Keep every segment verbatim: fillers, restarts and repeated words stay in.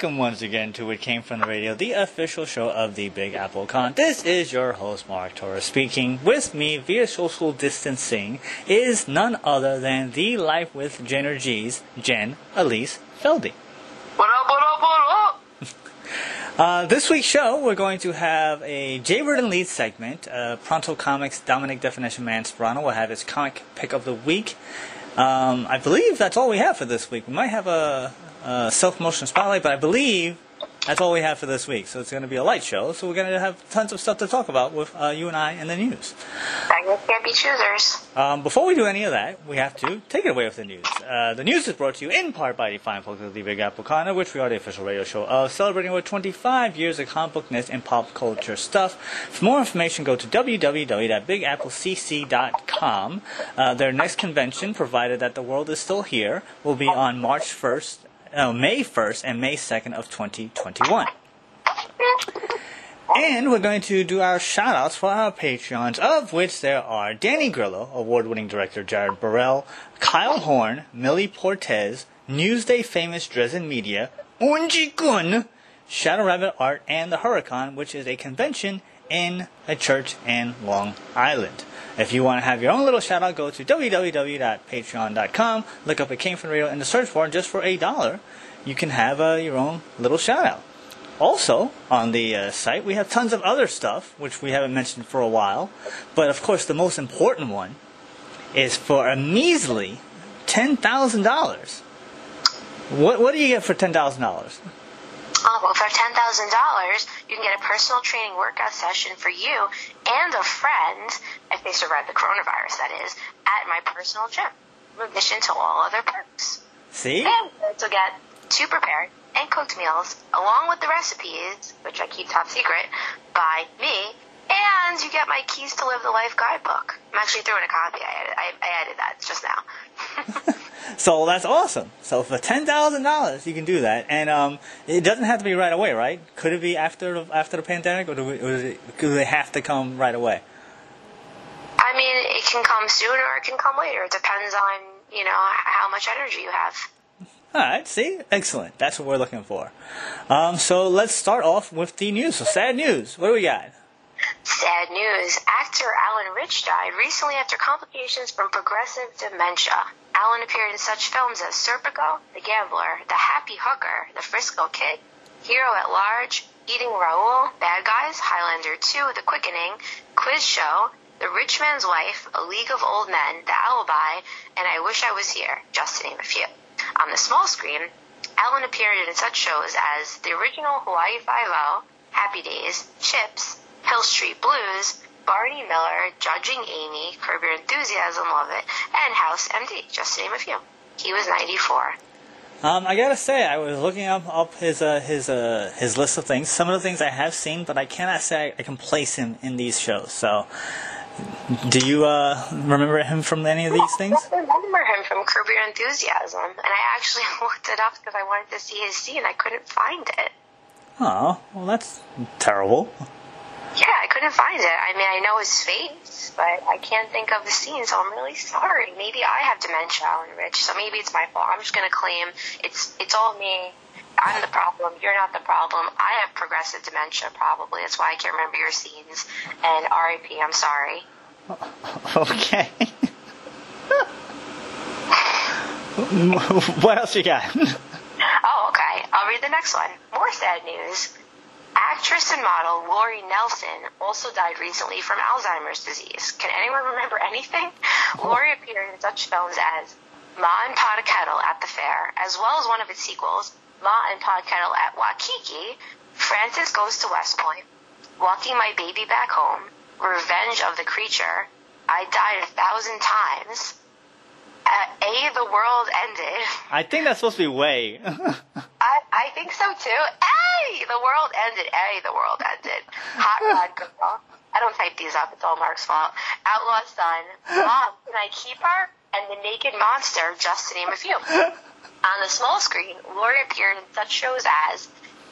Once again to It Came From The Radio, the official show of the Big Apple Con. This is your host, Mark Torres, speaking. With me, via social distancing, is none other than the Life with Jenner G's, Jen Elise Feldy. What up, what up, what up? uh, this week's show, we're going to have a Jaywarden Lead segment. Uh, Pronto Comics' Dominic Definition Man Sperano will have his comic pick of the week. Um, I believe that's all we have for this week. We might have a... Uh, self-motion spotlight, but I believe that's all we have for this week. So it's going to be a light show. So we're going to have tons of stuff to talk about with uh, you and I and the news. Beggars can't be choosers. Um, before we do any of that, we have to take it away with the news. Uh, the news is brought to you in part by the fine folks of the Big Apple Con, which we are the official radio show of, celebrating over twenty-five years of comic bookness and pop culture stuff. For more information, go to w w w dot big apple c c dot com. Uh, their next convention, provided that the world is still here, will be on March first. No, May first and May second of twenty twenty-one. And we're going to do our shout-outs for our Patreons, of which there are Danny Grillo, award-winning director Jared Burrell, Kyle Horn, Millie Portez, Newsday famous Dresden Media, Unji Kun, Shadow Rabbit Art, and the Huracan, which is a convention in a church in Long Island. If you want to have your own little shout-out, go to w w w dot patreon dot com, look up It Came From Radio in the search bar, and just for a dollar, you can have uh, your own little shout-out. Also, on the uh, site, we have tons of other stuff, which we haven't mentioned for a while, but of course the most important one is for a measly ten thousand dollars. What, what do you get for ten thousand dollars? Oh, well, for ten thousand dollars, you can get a personal training workout session for you and a friend, if they survive the coronavirus, that is, at my personal gym, in addition to all other perks. See? And you also get two prepared and cooked meals, along with the recipes, which I keep top secret, by me, and you get my Keys to Live the Life guidebook. I'm actually throwing a copy. I added, I, I added that just now. So that's awesome. So for ten thousand dollars, you can do that. And um, it doesn't have to be right away, right? Could it be after after the pandemic, or do, we, or do they have to come right away? I mean, it can come sooner or it can come later. It depends on, you know, how much energy you have. All right, see? Excellent. That's what we're looking for. Um, so let's start off with the news. So sad news. What do we got? Sad news. Actor Alan Rich died recently after complications from progressive dementia. Alan appeared in such films as Serpico, The Gambler, The Happy Hooker, The Frisco Kid, Hero at Large, Eating Raoul, Bad Guys, Highlander two, The Quickening, Quiz Show, The Rich Man's Wife, A League of Old Men, The Alibi, and I Wish I Was Here, just to name a few. On the small screen, Alan appeared in such shows as The Original Hawaii Five-O, Happy Days, Chips, Hill Street Blues, Barney Miller, Judging Amy, Curb Your Enthusiasm, Love It, and House M D, just to name a few. He was ninety-four. Um, I gotta say, I was looking up, up his uh, his uh, his list of things. Some of the things I have seen, but I cannot say I can place him in these shows. So, do you uh, remember him from any of these things? I remember him from Curb Your Enthusiasm, and I actually looked it up because I wanted to see his scene. I couldn't find it. Oh, well, that's terrible. Yeah, I couldn't find it. I mean, I know his face, but I can't think of the scene, so I'm really sorry. Maybe I have dementia, Alan Rich, so maybe it's my fault. I'm just going to claim it's it's all me. I'm the problem. You're not the problem. I have progressive dementia, probably. That's why I can't remember your scenes. And R I P, I'm sorry. Okay. What else you got? Oh, okay. I'll read the next one. More sad news. Actress and model Lori Nelson also died recently from Alzheimer's disease. Can anyone remember anything? Lori appeared in such films as Ma and Pa Kettle at the Fair, as well as one of its sequels, Ma and Pa Kettle at Waikiki, Francis Goes to West Point, Walking My Baby Back Home, Revenge of the Creature, I died a thousand times, uh, A, the world ended. I think that's supposed to be way. I, I think so too. A, the world ended. A, the world ended. Hot Rod Girl. I don't type these up. It's all Mark's fault. Outlaw Son. Mom, Can I Keep Her? And The Naked Monster, just to name a few. On the small screen, Laurie appeared in such shows as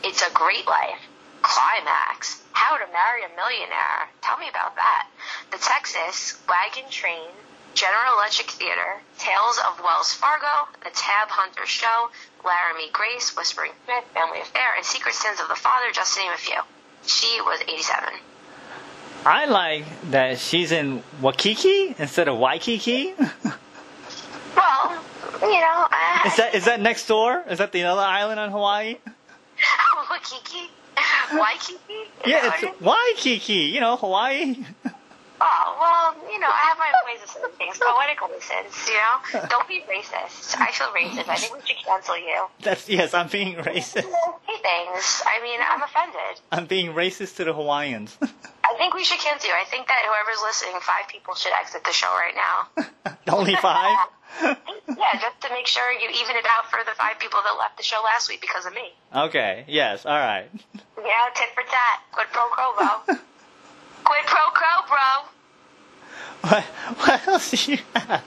It's a Great Life, Climax, How to Marry a Millionaire, tell me about that, The Texas Wagon Train, General Electric Theater, Tales of Wells Fargo, The Tab Hunter Show, Laramie Grace, Whispering Smith, Family Affair, and Secret Sins of the Father, just to name a few. She was eighty-seven. I like that she's in Waikiki instead of Waikiki. Well, you know, I... Is that, is that next door? Is that the other island on Hawaii? Waikiki? Waikiki? Yeah, it's Waikiki. You know, Hawaii. Oh, well, you know, I have my ways of saying things. Poetic license, you know? Don't be racist. I feel racist. I think we should cancel you. That's, yes, I'm being racist. Hey, things. I mean, I'm offended. I'm being racist to the Hawaiians. I think we should cancel you. I think that whoever's listening, five people should exit the show right now. Only five? Yeah, just to make sure you even it out for the five people that left the show last week because of me. Okay, yes, all right. Yeah, tit for tat. Quid pro quo, bro. Quid pro quo, bro. What, what else do you have?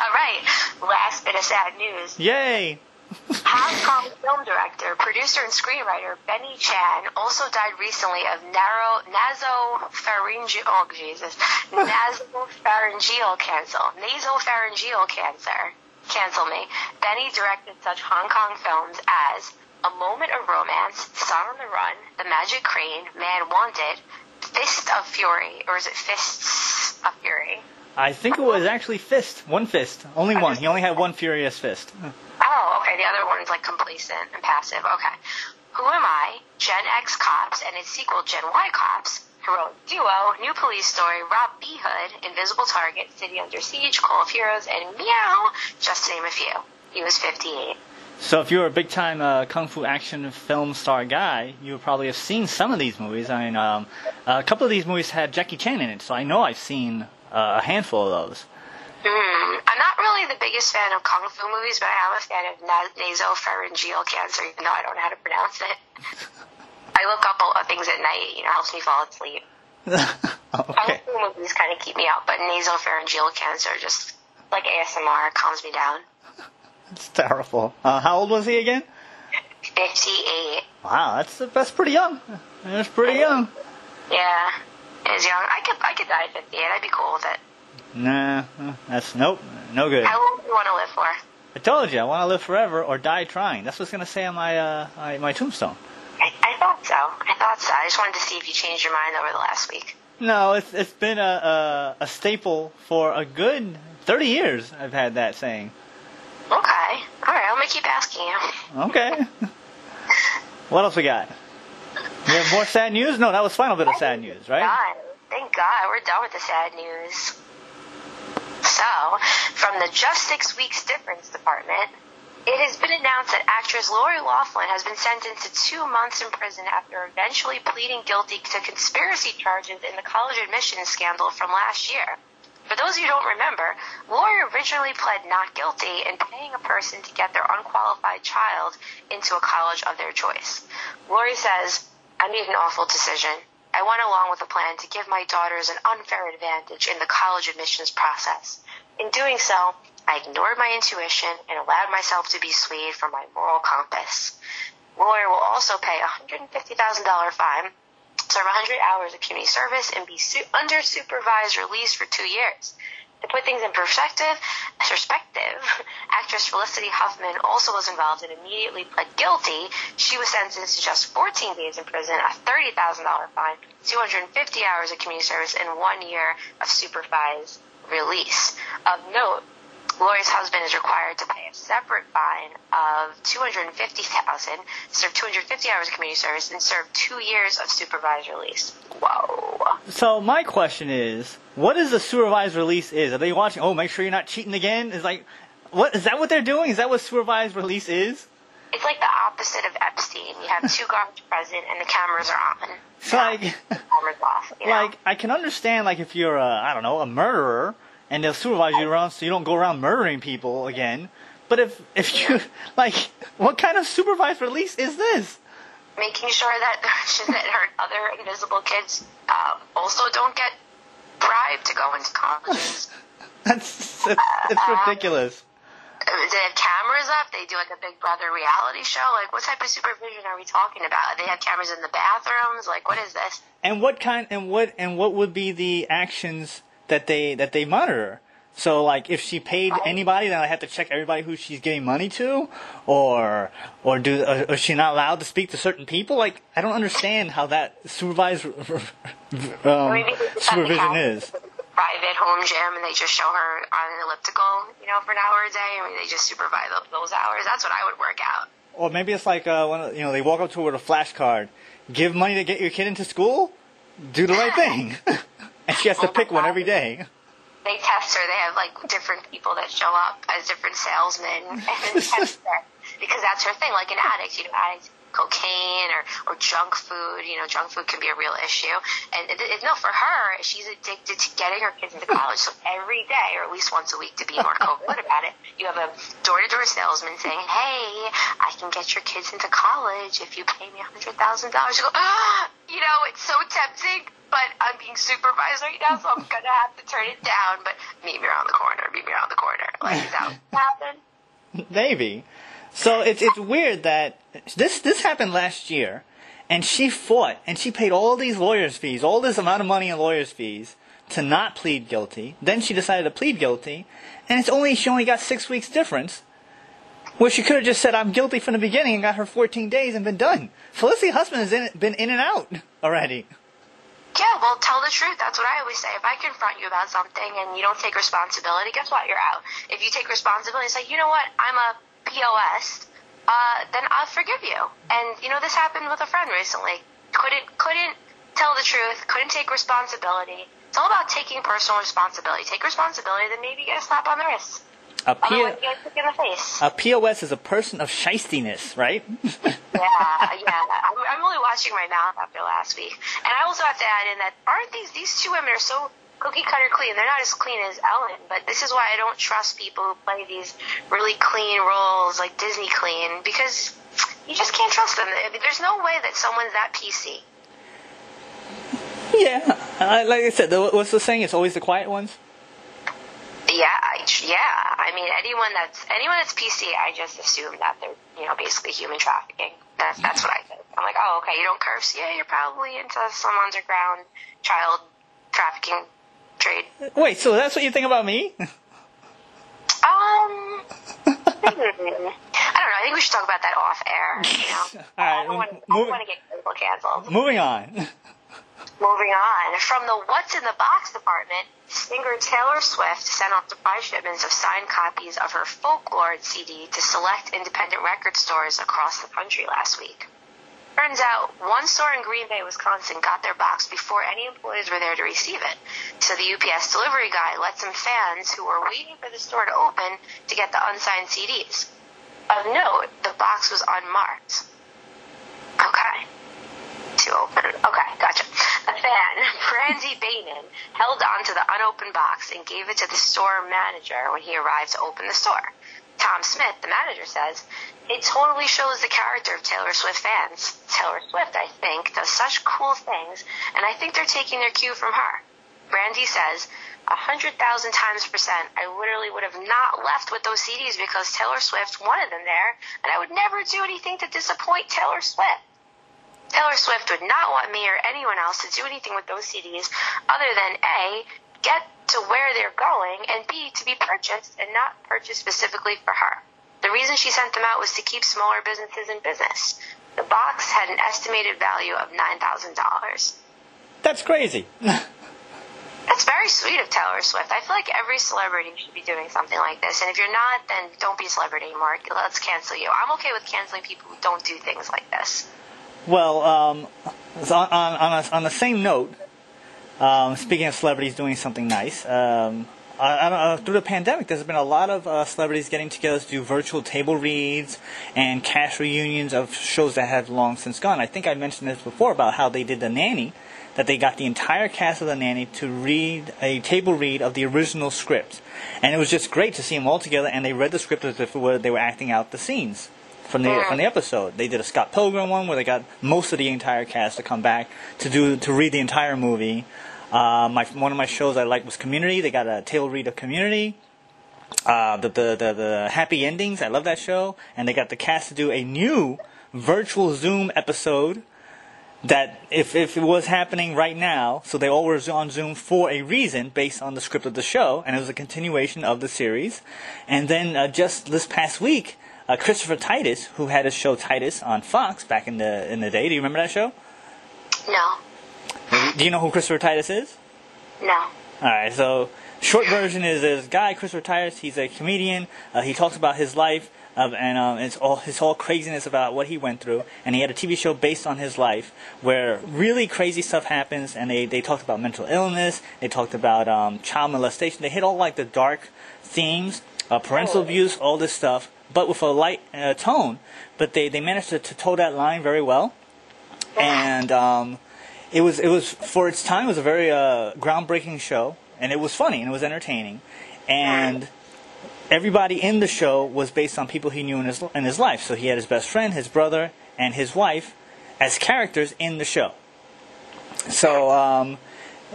All right, last bit of sad news. Yay. Hong Kong film director, producer, and screenwriter Benny Chan also died recently of narrow nasopharyngeal oh Jesus nasopharyngeal cancer. Nasopharyngeal cancer. Cancel me. Benny directed such Hong Kong films as A Moment of Romance, Song on the Run, The Magic Crane, Man Wanted, Fist of Fury, or is it Fists of Fury? I think it was actually Fist. One fist. Only one. He only had one furious fist. Oh, okay. The other one is like complacent and passive. Okay. Who Am I? Gen X Cops and its sequel, Gen Y Cops, Heroic Duo, New Police Story, Rob B. Hood, Invisible Target, City Under Siege, Call of Heroes, and Meow, just to name a few. He was fifty-eight. So if you were a big-time uh, kung fu action film star guy, you would probably have seen some of these movies. I mean, um, a couple of these movies had Jackie Chan in it, so I know I've seen uh, a handful of those. Mm, I'm not really the biggest fan of kung fu movies, but I am a fan of nasopharyngeal cancer, even though I don't know how to pronounce it. I look up a lot of things at night, you know, helps me fall asleep. Okay. Kung fu movies kind of keep me out, but nasopharyngeal cancer, just like A S M R, calms me down. It's terrible. Uh, how old was he again? fifty-eight. Wow, that's that's pretty young. That's pretty young. Yeah, it is young. I could I could die at fifty-eight. I'd be cool with it. Nah, that's nope, no good. How long do you want to live for? I told you, I want to live forever or die trying. That's what's going to say on my uh, my, my tombstone. I, I thought so. I thought so. I just wanted to see if you changed your mind over the last week. No, it's it's been a a, a staple for a good thirty years. I've had that saying. Okay. All right. I'm gonna keep asking you. Okay. What else we got? We have more sad news? No, that was the final bit of sad news, right? God, thank God, we're done with the sad news. So, from the Just Six Weeks Difference Department, it has been announced that actress Laurie Loughlin has been sentenced to two months in prison after eventually pleading guilty to conspiracy charges in the college admissions scandal from last year. For those who don't remember, Laurie originally pled not guilty in paying a person to get their unqualified child into a college of their choice. Laurie says, "I made an awful decision. I went along with a plan to give my daughters an unfair advantage in the college admissions process. In doing so, I ignored my intuition and allowed myself to be swayed from my moral compass." Lawyer will also pay a one hundred fifty thousand dollars fine, serve one hundred hours of community service, and be su- under supervised release for two years. To put things in perspective, perspective, actress Felicity Huffman also was involved and immediately pled guilty. She was sentenced to just fourteen days in prison, a thirty thousand dollars fine, two hundred fifty hours of community service, and one year of supervised release. Of note, Laurie's husband is required to pay a separate fine of two hundred fifty thousand dollars, serve two hundred fifty hours of community service, and serve two years of supervised release. Whoa. So my question is, what is the supervised release is? Are they watching, oh, make sure you're not cheating again? Is like, what is that what they're doing? Is that what supervised release is? It's like the opposite of Epstein. You have two guards present, and the cameras are on. It's like, the cameras off. You know? Like, I can understand, like, if you're a, I don't know, a murderer, and they'll supervise you around so you don't go around murdering people again. But if if you, like, what kind of supervised release is this? Making sure that that her other invisible kids um, also don't get bribed to go into colleges. That's it's, it's ridiculous. They have cameras up. They do like a Big Brother reality show. Like, what type of supervision are we talking about? They have cameras in the bathrooms. Like, what is this? And what kind? And what? And what would be the actions that they that they monitor? So, like, if she paid oh. anybody, then I have to check everybody who she's giving money to, or or do or, or is she not allowed to speak to certain people? Like, I don't understand how that supervised um, supervision is. Private home gym, and they just show her on an elliptical, you know, for an hour a day. I mean, they just supervise those hours. That's what I would work out. Or maybe it's like, uh, when, you know, they walk up to her with a flashcard. Give money to get your kid into school? Do the right thing. And she has to oh pick one every day. They test her. They have, like, different people that show up as different salesmen and then test her. Because that's her thing, like an addict. You know, addicts. Cocaine or, or junk food, you know, junk food can be a real issue. And it, it, no, for her, she's addicted to getting her kids into college. So every day, or at least once a week, to be more covert about it, you have a door-to-door salesman saying, "Hey, I can get your kids into college if you pay me a hundred thousand dollars." You go, ah, you know, it's so tempting, but I'm being supervised right now, so I'm gonna have to turn it down. But meet me around the corner. Meet me around the corner. Like, is that what happened? Maybe. So it's it's weird that this this happened last year, and she fought, and she paid all these lawyers' fees, all this amount of money in lawyers' fees, to not plead guilty. Then she decided to plead guilty, and it's only she only got six weeks difference, where she could have just said, "I'm guilty" from the beginning and got her fourteen days and been done. Felicity Huffman has in, been in and out already. Yeah, well, tell the truth. That's what I always say. If I confront you about something and you don't take responsibility, guess what? You're out. If you take responsibility, it's like, you know what? I'm a P O S. Uh, then I'll forgive you. And, you know, this happened with a friend recently. Couldn't couldn't tell the truth. Couldn't take responsibility. It's all about taking personal responsibility. Take responsibility, then maybe get a slap on the wrist. A, P- in the face. A P O S is a person of shystiness, right? yeah, yeah. I'm, I'm only watching right now after last week. And I also have to add in that aren't these, these two women are so cookie-cutter clean. They're not as clean as Ellen, but this is why I don't trust people who play these really clean roles, like Disney clean, because you just can't trust them. I mean, there's no way that someone's that P C. Yeah. I, like I said, the, what's the saying? It's always the quiet ones? Yeah, I, yeah. I mean, anyone that's anyone that's P C, I just assume that they're, you know, basically human trafficking. That's that's what I think. I'm like, oh, okay, you don't curse. Yeah, you're probably into some underground child trafficking trade. Wait, so that's what you think about me? Um, I don't know. I think we should talk about that off air. You know, all right, I don't want to get people canceled. Moving on. Moving on, from the What's in the Box department, singer Taylor Swift sent off surprise shipments of signed copies of her Folklore C D to select independent record stores across the country last week. Turns out, one store in Green Bay, Wisconsin got their box before any employees were there to receive it, so the U P S delivery guy let some fans who were waiting for the store to open to get the unsigned C Ds. Of note, the box was unmarked. Okay. To open it. Okay, gotcha. A fan, Franzi Bayman, held on to the unopened box and gave it to the store manager when he arrived to open the store. Tom Smith, the manager, says, "It totally shows the character of Taylor Swift fans. Taylor Swift, I think, does such cool things, and I think they're taking their cue from her." Brandy says, A hundred thousand times percent, I literally would have not left with those C Ds because Taylor Swift wanted them there, and I would never do anything to disappoint Taylor Swift. Taylor Swift would not want me or anyone else to do anything with those C Ds other than A, get to where they're going, and B, to be purchased and not purchased specifically for her. The reason she sent them out was to keep smaller businesses in business. The box had an estimated value of nine thousand dollars. That's crazy. That's very sweet of Taylor Swift. I feel like every celebrity should be doing something like this. And if you're not, then don't be a celebrity anymore. Let's cancel you. I'm okay with canceling people who don't do things like this. Well, um, on, on, on, a, on the same note, um, speaking of celebrities doing something nice, um, Uh, uh, through the pandemic, there's been a lot of uh, celebrities getting together to do virtual table reads and cast reunions of shows that have long since gone. I think I mentioned this before about how they did The Nanny, that they got the entire cast of The Nanny to read a table read of the original script. And it was just great to see them all together, and they read the script as if it were, they were acting out the scenes from the from the episode. They did a Scott Pilgrim one where they got most of the entire cast to come back to do to read the entire movie. Uh, my one of my shows I liked was Community. They got a table read of Community. Uh, the, the the the Happy Endings. I love that show. And they got the cast to do a new virtual Zoom episode that if if it was happening right now, so they all were on Zoom for a reason based on the script of the show, and it was a continuation of the series. And then uh, just this past week, uh, Christopher Titus, who had his show Titus on Fox back in the in the day. Do you remember that show? No. Do you know who Christopher Titus is? No. All right, so short version is this guy, Christopher Titus. He's a comedian. Uh, he talks about his life uh, and um, it's all his whole craziness about what he went through. And he had a T V show based on his life where really crazy stuff happens. And they, they talked about mental illness. They talked about um, child molestation. They hit all like the dark themes, uh, parental oh. abuse, all this stuff, but with a light uh, tone. But they, they managed to, to toe that line very well. And... Um, It was, it was for its time, it was a very uh, groundbreaking show, and it was funny, and it was entertaining, and everybody in the show was based on people he knew in his, in his life, so he had his best friend, his brother, and his wife as characters in the show. So, um,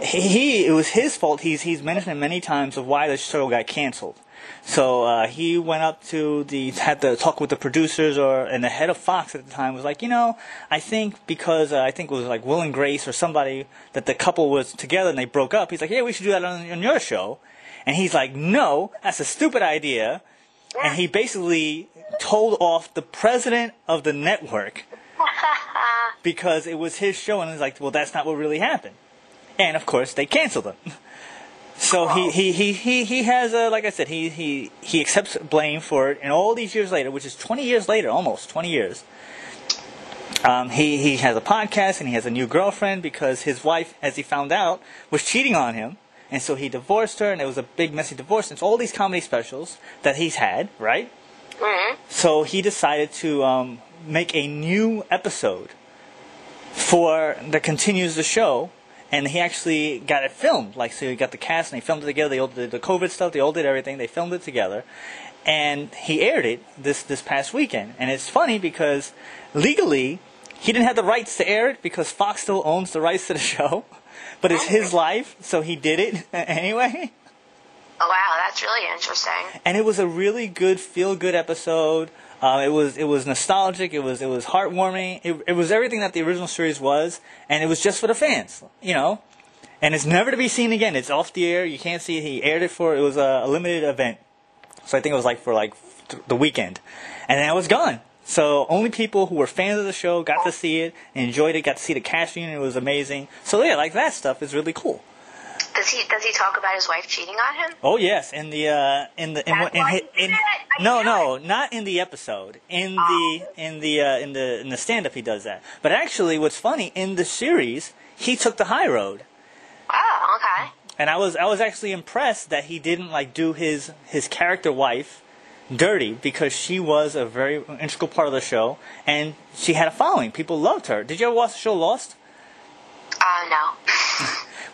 he, it was his fault, he's, he's mentioned many times of why the show got canceled. So uh, he went up to the had to talk with the producers or and the head of Fox at the time was like, you know, I think because uh, I think it was like Will and Grace or somebody that the couple was together and they broke up. He's like, yeah, we should do that on, on your show, and he's like, no, that's a stupid idea, and he basically told off the president of the network because it was his show, and he's like, well, that's not what really happened, and of course they canceled him. So he, he, he, he, he has, a, like I said, he, he, he accepts blame for it, and all these years later, which is twenty years later, almost twenty years, um, he, he has a podcast, and he has a new girlfriend because his wife, as he found out, was cheating on him, and so he divorced her, and it was a big, messy divorce, and it's all these comedy specials that he's had, right? Mm-hmm. So he decided to um, make a new episode for that continues the show. And he actually got it filmed. Like, so he got the cast and they filmed it together. They all did the COVID stuff. They all did everything. They filmed it together. And he aired it this, this past weekend. And it's funny because legally, he didn't have the rights to air it because Fox still owns the rights to the show. But it's his life, so he did it anyway. Oh, wow. That's really interesting. And it was a really good, feel-good episode. Uh, it was it was nostalgic. It was it was heartwarming. It it was everything that the original series was, and it was just for the fans, you know. And it's never to be seen again. It's off the air. You can't see it. He aired it for it was a, a limited event, so I think it was like for like th- the weekend, and then it was gone. So only people who were fans of the show got to see it, enjoyed it, got to see the cast reunion. It was amazing. So yeah, like that stuff is really cool. Does he does he talk about his wife cheating on him? Oh yes, in the uh, in the in, in, in, in, in no no not in the episode in the in the uh, in the in the stand up he does that. But actually, what's funny in the series he took the high road. Oh okay. And I was I was actually impressed that he didn't like do his his character wife dirty because she was a very integral part of the show and she had a following. People loved her. Did you ever watch the show Lost? Uh no.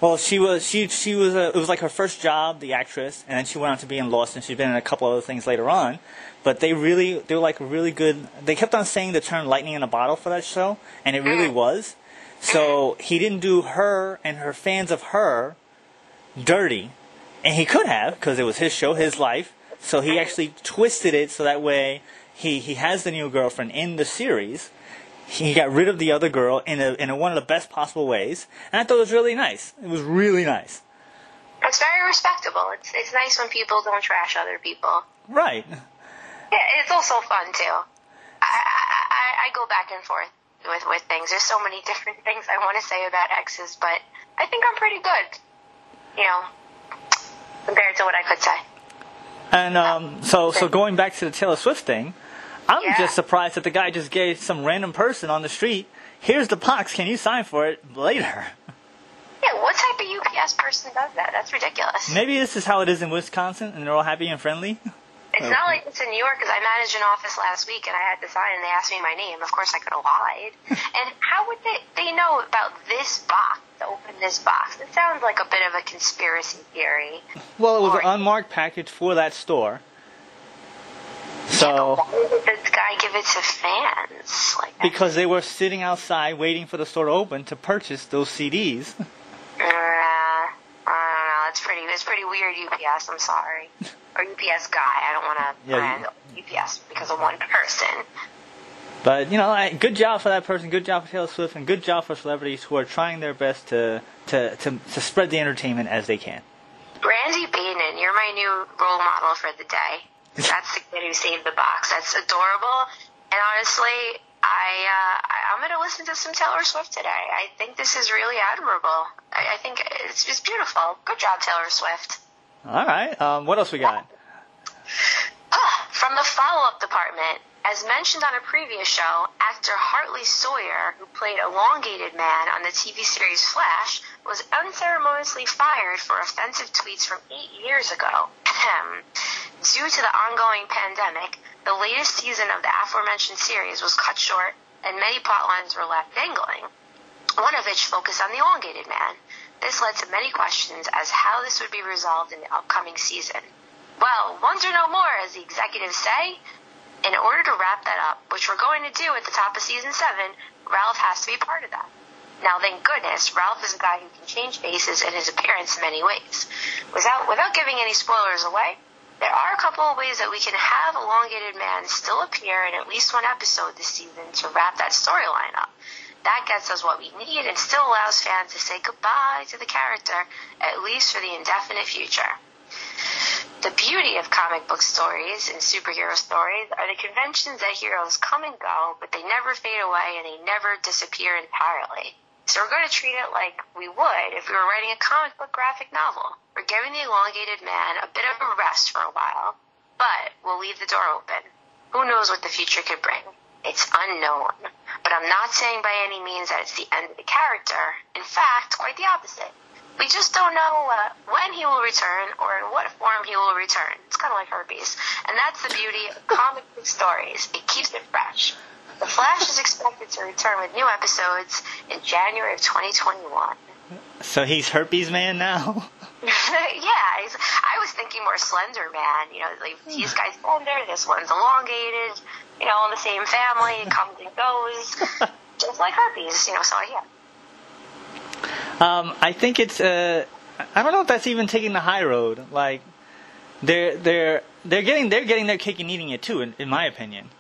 Well, she was she she was a, it was like her first job, the actress, and then she went on to be in Lost, and she's been in a couple other things later on. But they really they were like really good. They kept on saying the term "lightning in a bottle" for that show, and it really was. So he didn't do her and her fans of her dirty, and he could have because it was his show, his life. So he actually twisted it so that way he he has the new girlfriend in the series. He got rid of the other girl in a, in a, one of the best possible ways, and I thought it was really nice. It was really nice. It's very respectable. It's it's nice when people don't trash other people. Right. Yeah, it's also fun too. I I, I go back and forth with, with things. There's so many different things I want to say about exes, but I think I'm pretty good, you know, compared to what I could say. And um, so so going back to the Taylor Swift thing. I'm yeah. just surprised that the guy just gave some random person on the street, here's the box, can you sign for it later? Yeah, what type of U K ass person does that? That's ridiculous. Maybe this is how it is in Wisconsin, and they're all happy and friendly. It's okay. Not like it's in New York, because I managed an office last week, and I had to sign, and they asked me my name. Of course, I could have lied. And how would they, they know about this box, to open this box? It sounds like a bit of a conspiracy theory. Well, it was or, an unmarked package for that store. So, why did this guy give it to fans? Like, because they were sitting outside waiting for the store to open to purchase those C Ds. Uh, I don't know. It's pretty, it's pretty weird, U P S. I'm sorry. Or U P S guy. I don't want to brand yeah, U P S because of one person. But, you know, like, good job for that person. Good job for Taylor Swift. And good job for celebrities who are trying their best to, to, to, to spread the entertainment as they can. Randy Baden, you're my new role model for the day. That's the kid who saved the box. That's adorable. And honestly, I, uh, I'm going to listen to some Taylor Swift today. I think this is really admirable. I, I think it's just beautiful. Good job, Taylor Swift. All right. Um, what else we got? Oh, from the follow-up department, as mentioned on a previous show, actor Hartley Sawyer, who played Elongated Man on the T V series Flash, was unceremoniously fired for offensive tweets from eight years ago. Due to the ongoing pandemic, the latest season of the aforementioned series was cut short, and many plotlines were left dangling, one of which focused on the Elongated Man. This led to many questions as how this would be resolved in the upcoming season. Well, ones are no more, as the executives say. In order to wrap that up, which we're going to do at the top of Season seven, Ralph has to be part of that. Now, thank goodness, Ralph is a guy who can change faces and his appearance in many ways. Without, without giving any spoilers away, there are a couple of ways that we can have Elongated Man still appear in at least one episode this season to wrap that storyline up. That gets us what we need and still allows fans to say goodbye to the character, at least for the indefinite future. The beauty of comic book stories and superhero stories are the conventions that heroes come and go, but they never fade away and they never disappear entirely. So we're going to treat it like we would if we were writing a comic book graphic novel. We're giving the Elongated Man a bit of a rest for a while, but we'll leave the door open. Who knows what the future could bring? It's unknown. But I'm not saying by any means that it's the end of the character. In fact, quite the opposite. We just don't know uh, when he will return or in what form he will return. It's kind of like herpes. And that's the beauty of comic book stories. It keeps it fresh. The Flash is expected to return with new episodes in January of twenty twenty-one. So he's Herpes Man now? Yeah, he's, I was thinking more Slender Man. You know, like, these guys slender, this one's elongated. You know, in the same family, comes and goes. Just like herpes, you know, so yeah. Um, I think it's, uh, I don't know if that's even taking the high road. Like, they're, they're, they're getting, they're getting their cake and eating it too, in, in my opinion.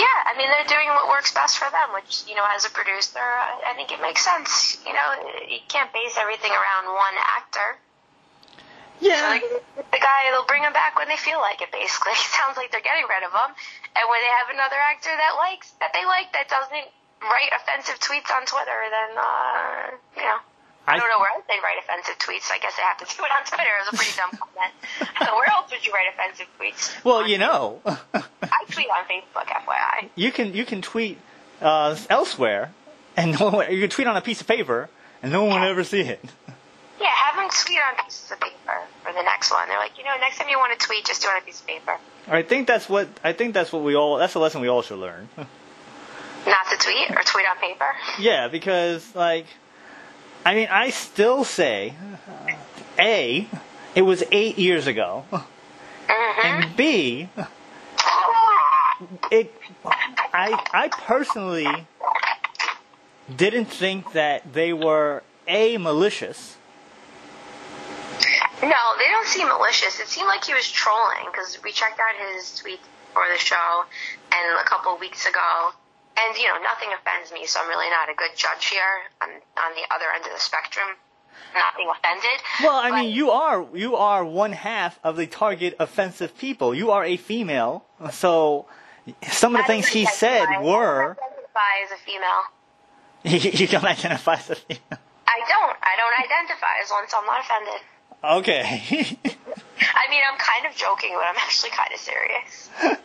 Yeah, I mean, they're doing what works best for them, which, you know, as a producer, I think it makes sense. You know, you can't base everything around one actor. Yeah. So like, the guy, they'll bring him back when they feel like it, basically. It sounds like they're getting rid of him. And when they have another actor that likes, that they like, that doesn't write offensive tweets on Twitter, then, uh, you know, I, I don't know where else they write offensive tweets. I guess they have to do it on Twitter. It was a pretty dumb comment. So where else would you write offensive tweets? Well, on you know. I tweet on Facebook, F Y I. You can, you can tweet uh, elsewhere, and no one, you can tweet on a piece of paper, and no one yeah. will ever see it. Yeah, have them tweet on pieces of paper for the next one. They're like, you know, next time you want to tweet, just do it on a piece of paper. I think that's what, I think that's what we all, that's a lesson we all should learn. Not to tweet or tweet on paper? Yeah, because, like, I mean, I still say, uh, A, it was eight years ago, mm-hmm. and B, it, I, I personally didn't think that they were, A, malicious. No, they don't seem malicious. It seemed like he was trolling, because we checked out his tweet for the show, and a couple weeks ago. And, you know, nothing offends me, so I'm really not a good judge here. I'm on the other end of the spectrum. Nothing offended. Well, I mean, you are you are one half of the target offensive people. You are a female, so some of the things he said were... I don't identify as a female. You don't identify as a female? I don't. I don't identify as one, so I'm not offended. Okay. I mean, I'm kind of joking, but I'm actually kind of serious.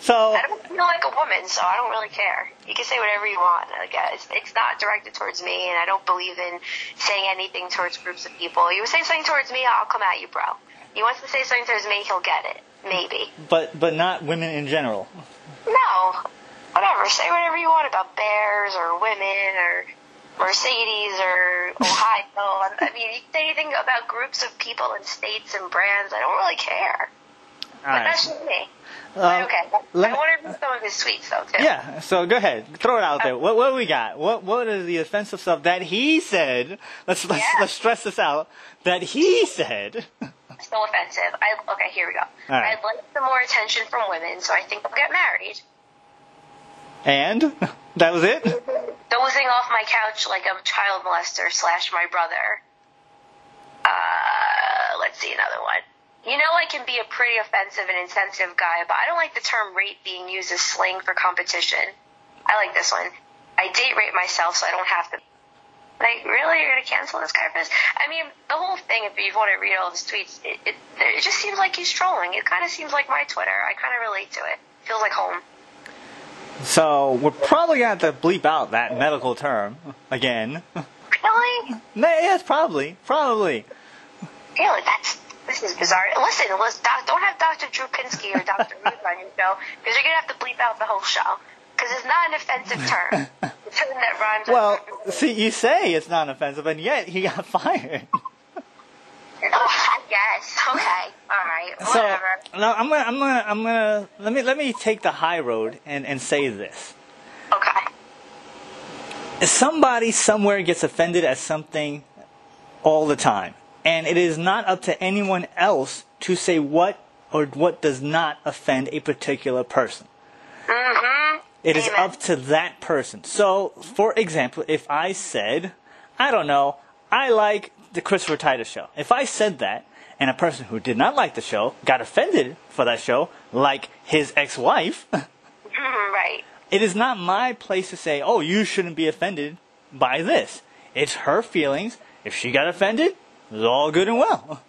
So I don't feel like a woman, so I don't really care. You can say whatever you want. Like, it's, it's not directed towards me, and I don't believe in saying anything towards groups of people. You say something towards me, I'll come at you, bro. He wants to say something towards me, he'll get it. Maybe. But but not women in general. No. Whatever. Say whatever you want about bears or women or Mercedes or Ohio. I mean, you can say anything about groups of people and states and brands. I don't really care. All right. But that's just me. Um, okay. I wonder if some of his sweets, though, too. Yeah, so go ahead. Throw it out there. What what we got? What what is the offensive stuff that he said? Let's let's, yeah. let's stress this out. That he said. So offensive. I, okay, here we go. All right. I'd like some more attention from women, so I think I'll get married. And? That was it? Dozing off my couch like a child molester slash my brother. Uh, let's see another one. You know I can be a pretty offensive and insensitive guy, but I don't like the term rape being used as slang for competition. I like this one. I date rape myself, so I don't have to. Like, really? You're going to cancel this guy for this? I mean, the whole thing, if you want to read all his tweets, it, it, it just seems like he's trolling. It kind of seems like my Twitter. I kind of relate to it. Feels like home. So, we're probably going to have to bleep out that medical term again. Really? Yes, probably. Probably. Really? That's... This is bizarre. Listen, listen doc, don't have Doctor Drew Pinsky or Doctor Ruth on your show, because you're going to have to bleep out the whole show. Because it's not an offensive term. The term that rhymes well, with... see, you say it's not offensive, and yet he got fired. Oh, I guess. Okay. All right. So, whatever. No, I'm gonna, I'm gonna, I'm gonna. Let me, let me take the high road and, and say this. Okay. Somebody somewhere gets offended at something all the time. And it is not up to anyone else to say what or what does not offend a particular person. Mm-hmm. It Amen. Is up to that person. So, for example, if I said, I don't know, I like the Christopher Titus show. If I said that, and a person who did not like the show got offended for that show, like his ex-wife, right. It is not my place to say, oh, you shouldn't be offended by this. It's her feelings. If she got offended... It's all good and well.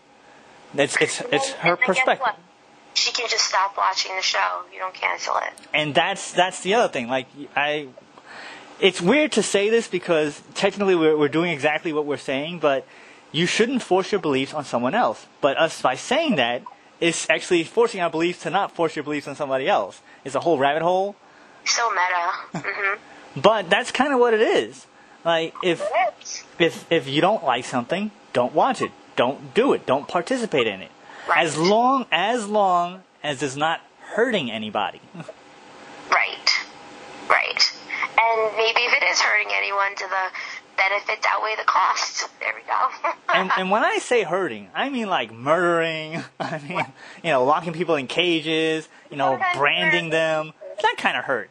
It's it's it's her perspective. She can just stop watching the show. You don't cancel it. And that's that's the other thing. Like I, it's weird to say this because technically we're we're doing exactly what we're saying, but you shouldn't force your beliefs on someone else. But us by saying that is actually forcing our beliefs to not force your beliefs on somebody else. It's a whole rabbit hole. So meta. Mm-hmm. But that's kind of what it is. Like if if if you don't like something. Don't watch it. Don't do it. Don't participate in it. Right. As long as long as it's not hurting anybody. Right. Right. And maybe if it is hurting anyone, do the benefits outweigh the costs. There we go. and, and when I say hurting, I mean like murdering. I mean, you know, locking people in cages. You know, sometimes branding them. That kind of hurt.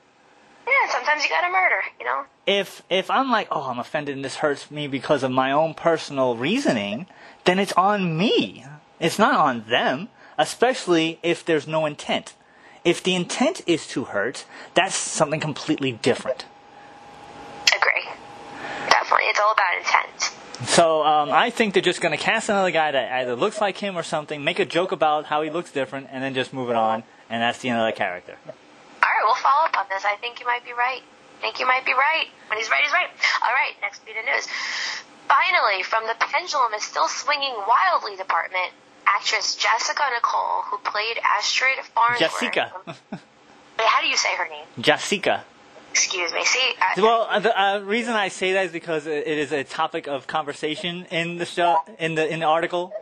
Yeah, sometimes you gotta murder, you know? If if I'm like, oh, I'm offended and this hurts me because of my own personal reasoning, then it's on me. It's not on them, especially if there's no intent. If the intent is to hurt, that's something completely different. Agree. Definitely. It's all about intent. So um, I think they're just going to cast another guy that either looks like him or something, make a joke about how he looks different, and then just move it on, and that's the end of that character. We'll follow up on this. I think you might be right. I think you might be right. When he's right, he's right. All right, next be the news. Finally, from the pendulum is still swinging wildly department, actress Jessica Nicole, who played Astrid Farnsworth. Jessica. Wait, how do you say her name? Jessica. Excuse me. See. I, well, the uh, reason I say that is because it is a topic of conversation in the show, in the in the article.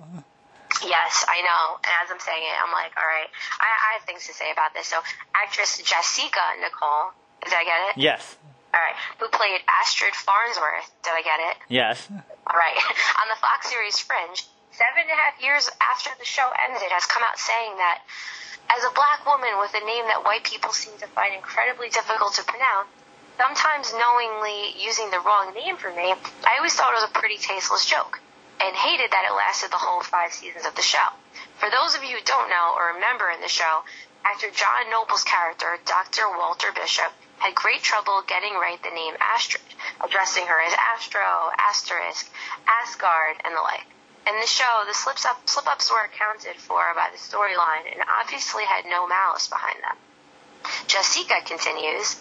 Yes, I know. And as I'm saying it, I'm like, all right, I, I have things to say about this. So, actress Jessica Nicole, did I get it? Yes. All right. Who played Astrid Farnsworth, did I get it? Yes. All right. On the Fox series Fringe, seven and a half years after the show ended, has come out saying that as a black woman with a name that white people seem to find incredibly difficult to pronounce, sometimes knowingly using the wrong name for me, I always thought it was a pretty tasteless joke. And hated that it lasted the whole five seasons of the show. For those of you who don't know or remember in the show, actor John Noble's character, Doctor Walter Bishop, had great trouble getting right the name Astrid, addressing her as Astro, Asterisk, Asgard, and the like. In the show, the slip-ups slip ups were accounted for by the storyline and obviously had no malice behind them. Jessica continues,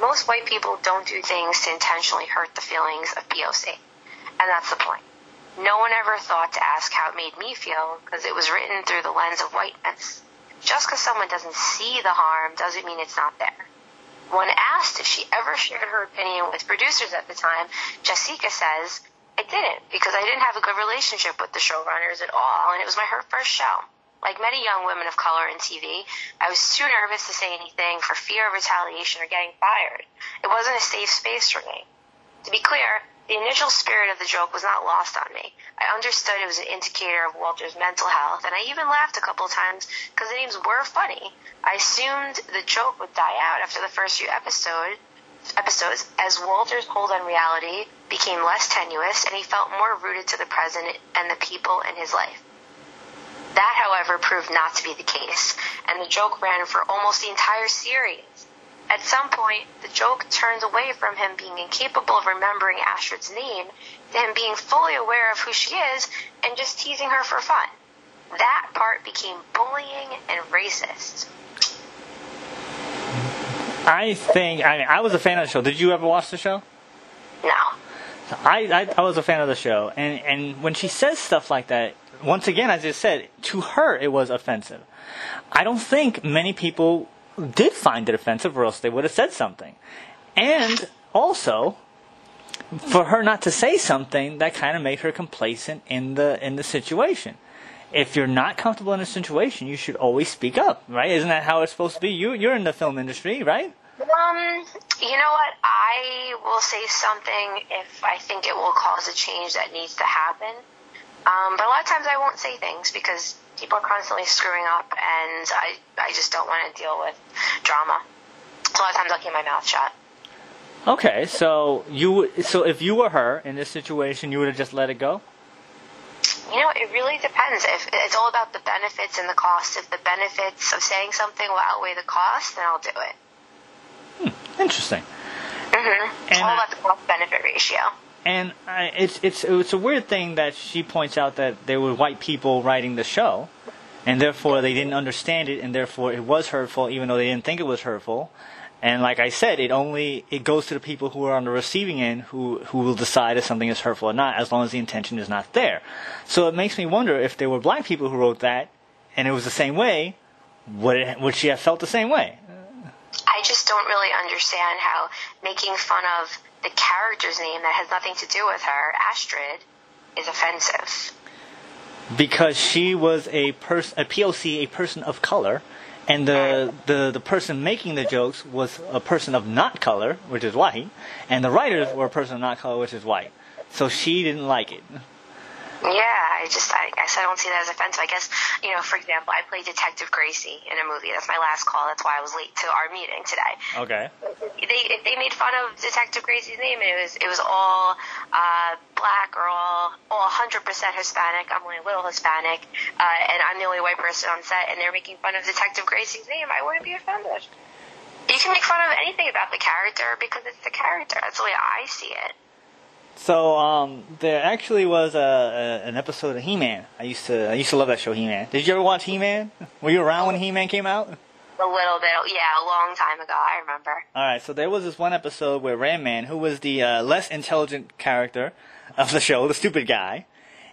most white people don't do things to intentionally hurt the feelings of P O C. And that's the point. No one ever thought to ask how it made me feel because it was written through the lens of whiteness. Just because someone doesn't see the harm doesn't mean it's not there. When asked if she ever shared her opinion with producers at the time, Jessica says, I didn't, because I didn't have a good relationship with the showrunners at all, and it was my first show. Like many young women of color in T V, I was too nervous to say anything for fear of retaliation or getting fired. It wasn't a safe space for me. To be clear, the initial spirit of the joke was not lost on me. I understood it was an indicator of Walter's mental health, and I even laughed a couple of times because the names were funny. I assumed the joke would die out after the first few episode, episodes as Walter's hold on reality became less tenuous, and he felt more rooted to the present and the people in his life. That, however, proved not to be the case, and the joke ran for almost the entire series. At some point, the joke turns away from him being incapable of remembering Astrid's name to him being fully aware of who she is and just teasing her for fun. That part became bullying and racist. I think, I mean, I was a fan of the show. Did you ever watch the show? No. I, I, I was a fan of the show. And, and when she says stuff like that, once again, as I said, to her it was offensive. I don't think many people did find it offensive, or else they would have said something. And also, for her not to say something, that kind of made her complacent in the in the situation. If you're not comfortable in a situation, you should always speak up, right? Isn't that how it's supposed to be? You you're in the film industry, right? Um, you know what? I will say something if I think it will cause a change that needs to happen. Um, but a lot of times I won't say things because people are constantly screwing up, and I, I just don't want to deal with drama. So a lot of times I'll keep my mouth shut. Okay, so you so if you were her in this situation, you would have just let it go? You know, it really depends. If it's all about the benefits and the cost. If the benefits of saying something will outweigh the cost, then I'll do it. Hmm, interesting. Mm-hmm. It's all about the cost-benefit ratio. And I, it's it's it's a weird thing that she points out that there were white people writing the show, and therefore they didn't understand it, and therefore it was hurtful, even though they didn't think it was hurtful. And like I said, it only it goes to the people who are on the receiving end who who will decide if something is hurtful or not, as long as the intention is not there. So it makes me wonder if there were black people who wrote that, and it was the same way, would it, would she have felt the same way? I just don't really understand how making fun of the character's name that has nothing to do with her, Astrid, is offensive. Because she was a person, a P O C, a person of color, and the, the the person making the jokes was a person of not color, which is white, and the writers were a person of not color, which is white. So she didn't like it. Yeah, I just, I guess I don't see that as offensive. I guess, you know, for example, I played Detective Gracie in a movie. That's my last call. That's why I was late to our meeting today. Okay. They they made fun of Detective Gracie's name, and it was it was all uh, black or all, all one hundred percent Hispanic. I'm only a little Hispanic, uh, and I'm the only white person on set, and they're making fun of Detective Gracie's name. I wouldn't be offended. You can make fun of anything about the character because it's the character. That's the way I see it. So um, there actually was a, a, an episode of He-Man. I used to I used to love that show, He-Man. Did you ever watch He-Man? Were you around when He-Man came out? A little bit, yeah, a long time ago. I remember. All right, so there was this one episode where Ram-Man, who was the uh, less intelligent character of the show, the stupid guy,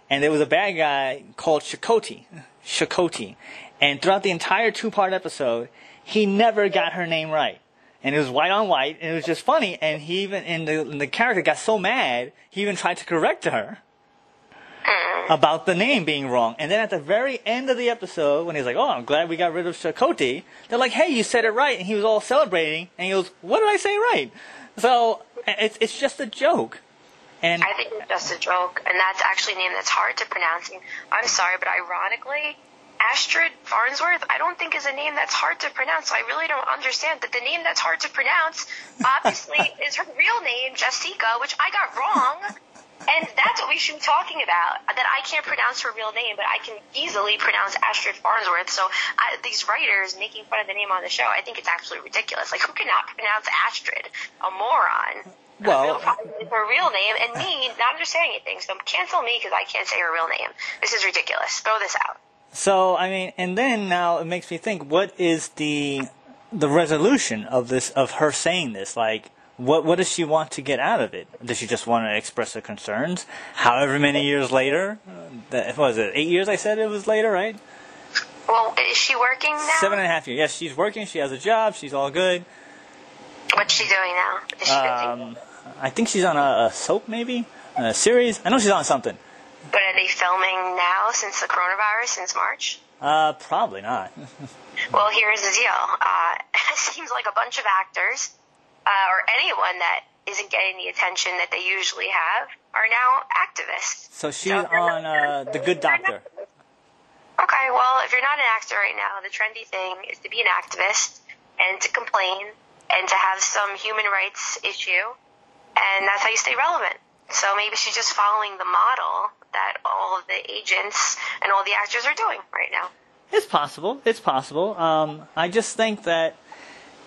and there was a bad guy called Chakotay. Chakotay, and throughout the entire two-part episode, he never got her name right. And it was white on white, and it was just funny. And he even, and the, and the character got so mad, he even tried to correct her about the name being wrong. And then at the very end of the episode, when he's like, "Oh, I'm glad we got rid of Chakotay," they're like, "Hey, you said it right!" And he was all celebrating, and he goes, "What did I say right?" So it's it's just a joke. And I think it's just a joke, and that's actually a name that's hard to pronounce. I'm sorry, but ironically, Astrid Farnsworth, I don't think is a name that's hard to pronounce, so I really don't understand that the name that's hard to pronounce obviously is her real name, Jessica, which I got wrong, and that's what we should be talking about, that I can't pronounce her real name, but I can easily pronounce Astrid Farnsworth, so I, these writers making fun of the name on the show, I think it's actually ridiculous. Like, who cannot pronounce Astrid? A moron. Well, her real name, and me not understanding anything, so cancel me because I can't say her real name. This is ridiculous. Throw this out. So, I mean, and then now it makes me think, what is the the resolution of this, of her saying this, like, what what does she want to get out of it? Does she just want to express her concerns? However many years later, that, what was it, eight years I said it was later, right? Well, is she working now? Seven and a half years. Yes, she's working. She has a job. She's all good. What's she doing now? Is she um, busy? I think she's on a, a soap, maybe? A series? I know she's on something. But are they filming now since the coronavirus, since March? Uh, probably not. Well, here's the deal. Uh, it seems like a bunch of actors, uh, or anyone that isn't getting the attention that they usually have, are now activists. So she's so on uh, The Good Doctor. Okay, well, if you're not an actor right now, the trendy thing is to be an activist and to complain and to have some human rights issue, and that's how you stay relevant. So maybe she's just following the model that all of the agents and all the actors are doing right now. It's possible. It's possible. Um, I just think that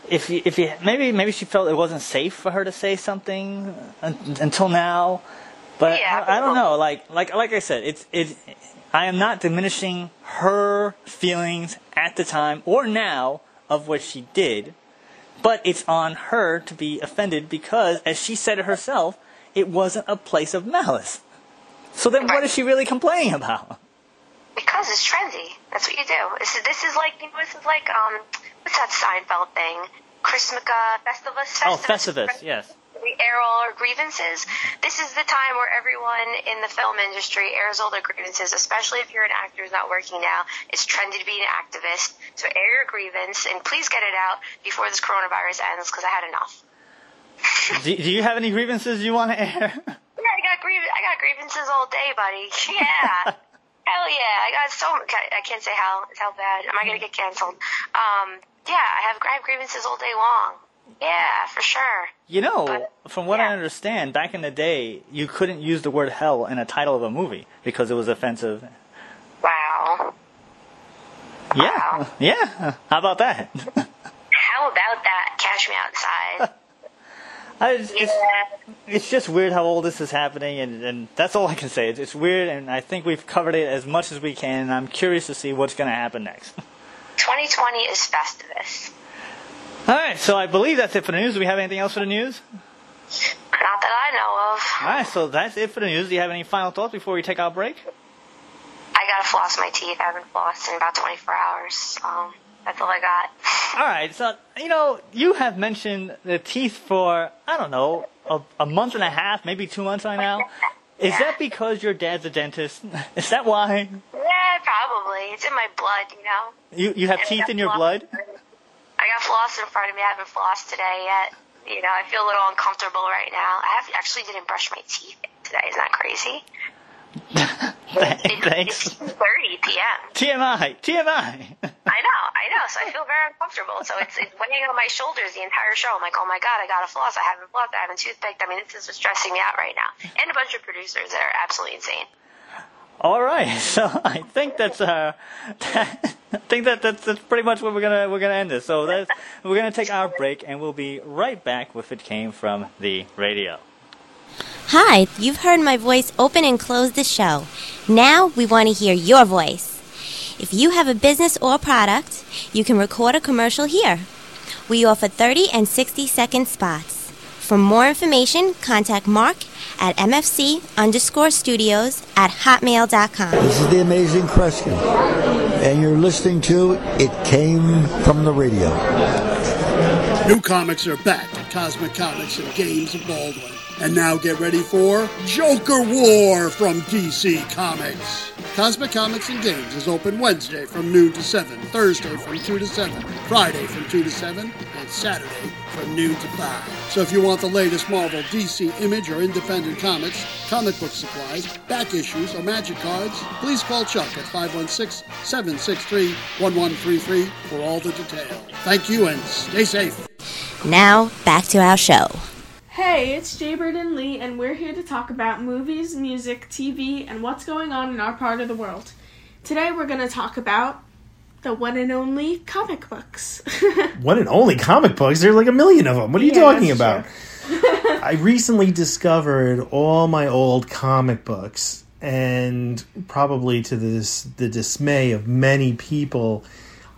if you, if you, maybe maybe she felt it wasn't safe for her to say something un- until now. But yeah, I, I don't know. Like like like I said, it's it. I am not diminishing her feelings at the time or now of what she did, but it's on her to be offended because, as she said it herself, it wasn't a place of malice. So then right. What is she really complaining about? Because it's trendy. That's what you do. This is, this is like, you know, this is like, um, what's that Seinfeld thing? Chrismica, Festivus, Festivus. Oh, Festivus, Festivus, yes. We air all our grievances. This is the time where everyone in the film industry airs all their grievances, especially if you're an actor who's not working now. It's trendy to be an activist. So air your grievance, and please get it out before this coronavirus ends, because I had enough. do, do you have any grievances you want to air? Yeah, I got griev- I got grievances all day, buddy. Yeah. Hell yeah. I got so – I can't say how. It's how bad. Am I going to get canceled? Um, yeah, I have, I have grievances all day long. Yeah, for sure. You know, but, from what yeah. I understand, back in the day, you couldn't use the word hell in a title of a movie because it was offensive. Wow. Yeah. Wow. Yeah. How about that? How about that? Cash me outside. I, it's, yeah. it's just weird how all this is happening, and, and that's all I can say. It's, it's weird, and I think we've covered it as much as we can, and I'm curious to see what's going to happen next. twenty twenty is Festivus. All right, so I believe that's it for the news. Do we have anything else for the news? Not that I know of. All right, so that's it for the news. Do you have any final thoughts before we take our break? I got to floss my teeth. I haven't flossed in about twenty-four hours, so that's all I got. All right, so, you know, you have mentioned the teeth for, I don't know, a, a month and a half, maybe two months right now. Is yeah. that because your dad's a dentist? Is that why? Yeah, probably. It's in my blood, you know. You you have and teeth in your blood? I got floss in front of me. I haven't flossed today yet. You know, I feel a little uncomfortable right now. I have, actually didn't brush my teeth today. Isn't that crazy? Thanks. It's two thirty p.m. T M I. T M I. I know. I know. So I feel very uncomfortable. So it's, it's weighing on my shoulders the entire show. I'm like, oh my God, I got a floss. I haven't flossed. I haven't toothpicked. I mean, this is what's stressing me out right now. And a bunch of producers that are absolutely insane. All right. So I think that's uh, that, I think that that's, that's pretty much what we're gonna we're gonna end this. So that's, we're gonna take our break, and we'll be right back with It Came From the Radio. Hi, you've heard my voice open and close the show. Now we want to hear your voice. If you have a business or product, you can record a commercial here. We offer thirty and sixty second spots. For more information, contact Mark at MFC underscore studios at hotmail.com. This is the Amazing Kreskin, and you're listening to It Came From the Radio. New comics are back at Cosmic Comics and Games of Baldwin. And now get ready for Joker War from D C Comics. Cosmic Comics and Games is open Wednesday from noon to seven, Thursday from two to seven, Friday from two to seven, and Saturday from noon to five. So if you want the latest Marvel, D C, Image, or independent comics, comic book supplies, back issues, or magic cards, please call Chuck at five one six, seven six three, one one three three for all the details. Thank you and stay safe. Now, back to our show. Hey, it's Jaywarden Lead, and we're here to talk about movies, music, T V, and what's going on in our part of the world. Today we're going to talk about the one and only comic books. One and only comic books? There are like a million of them. What are you yeah, talking about? I recently discovered all my old comic books, and probably to this, the dismay of many people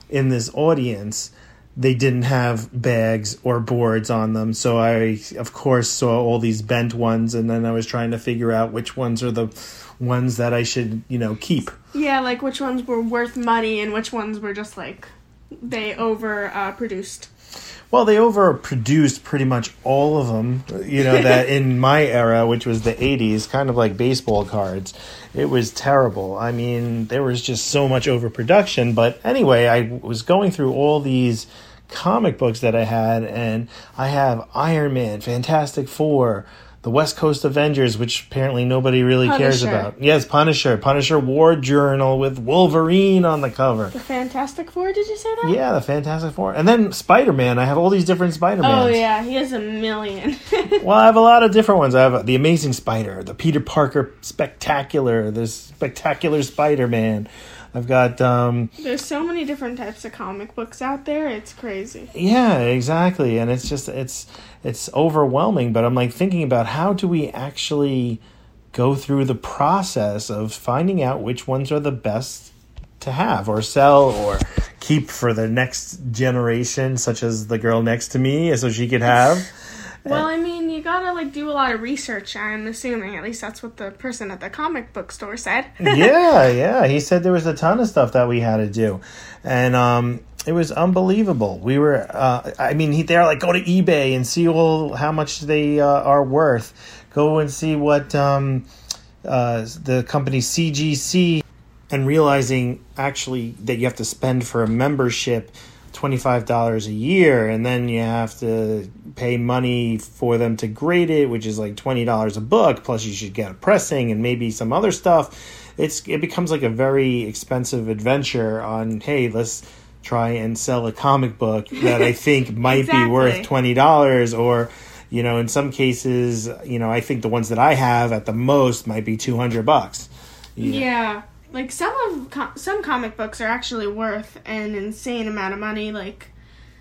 in this audience, they didn't have bags or boards on them. So I, of course, saw all these bent ones, and then I was trying to figure out which ones are the ones that I should, you know, keep. Yeah, like which ones were worth money and which ones were just like they over uh, produced. Well, they overproduced pretty much all of them, you know, that in my era, which was the eighties, kind of like baseball cards. It was terrible. I mean, there was just so much overproduction. But anyway, I was going through all these comic books that I had, and I have Iron Man, Fantastic Four, the West Coast Avengers, which apparently nobody really Punisher. cares about. Yes, Punisher. Punisher War Journal with Wolverine on the cover. The Fantastic Four, did you say that? Yeah, the Fantastic Four. And then Spider-Man. I have all these different Spider-Mans. Oh, yeah. He has a million. Well, I have a lot of different ones. I have the Amazing Spider, the Peter Parker Spectacular, the Spectacular Spider-Man. I've got... Um, There's so many different types of comic books out there. It's crazy. Yeah, exactly. And it's just, it's it's overwhelming. But I'm like thinking about how do we actually go through the process of finding out which ones are the best to have or sell or keep for the next generation, such as the girl next to me, so she could have. Well, I mean, you gotta, like, do a lot of research, I'm assuming. At least that's what the person at the comic book store said. yeah, yeah. He said there was a ton of stuff that we had to do. And um, it was unbelievable. We were, uh, I mean, he, they're like, go to eBay and see all how much they uh, are worth. Go and see what um, uh, the company C G C, and realizing, actually, that you have to spend for a membership twenty-five dollars a year, and then you have to pay money for them to grade it, which is like twenty dollars a book, plus you should get a pressing and maybe some other stuff. It's it becomes like a very expensive adventure on, hey, let's try and sell a comic book that I think might exactly. be worth twenty dollars, or, you know, in some cases, you know, I think the ones that I have at the most might be two hundred bucks. Yeah. yeah. Like, some of some comic books are actually worth an insane amount of money. Like,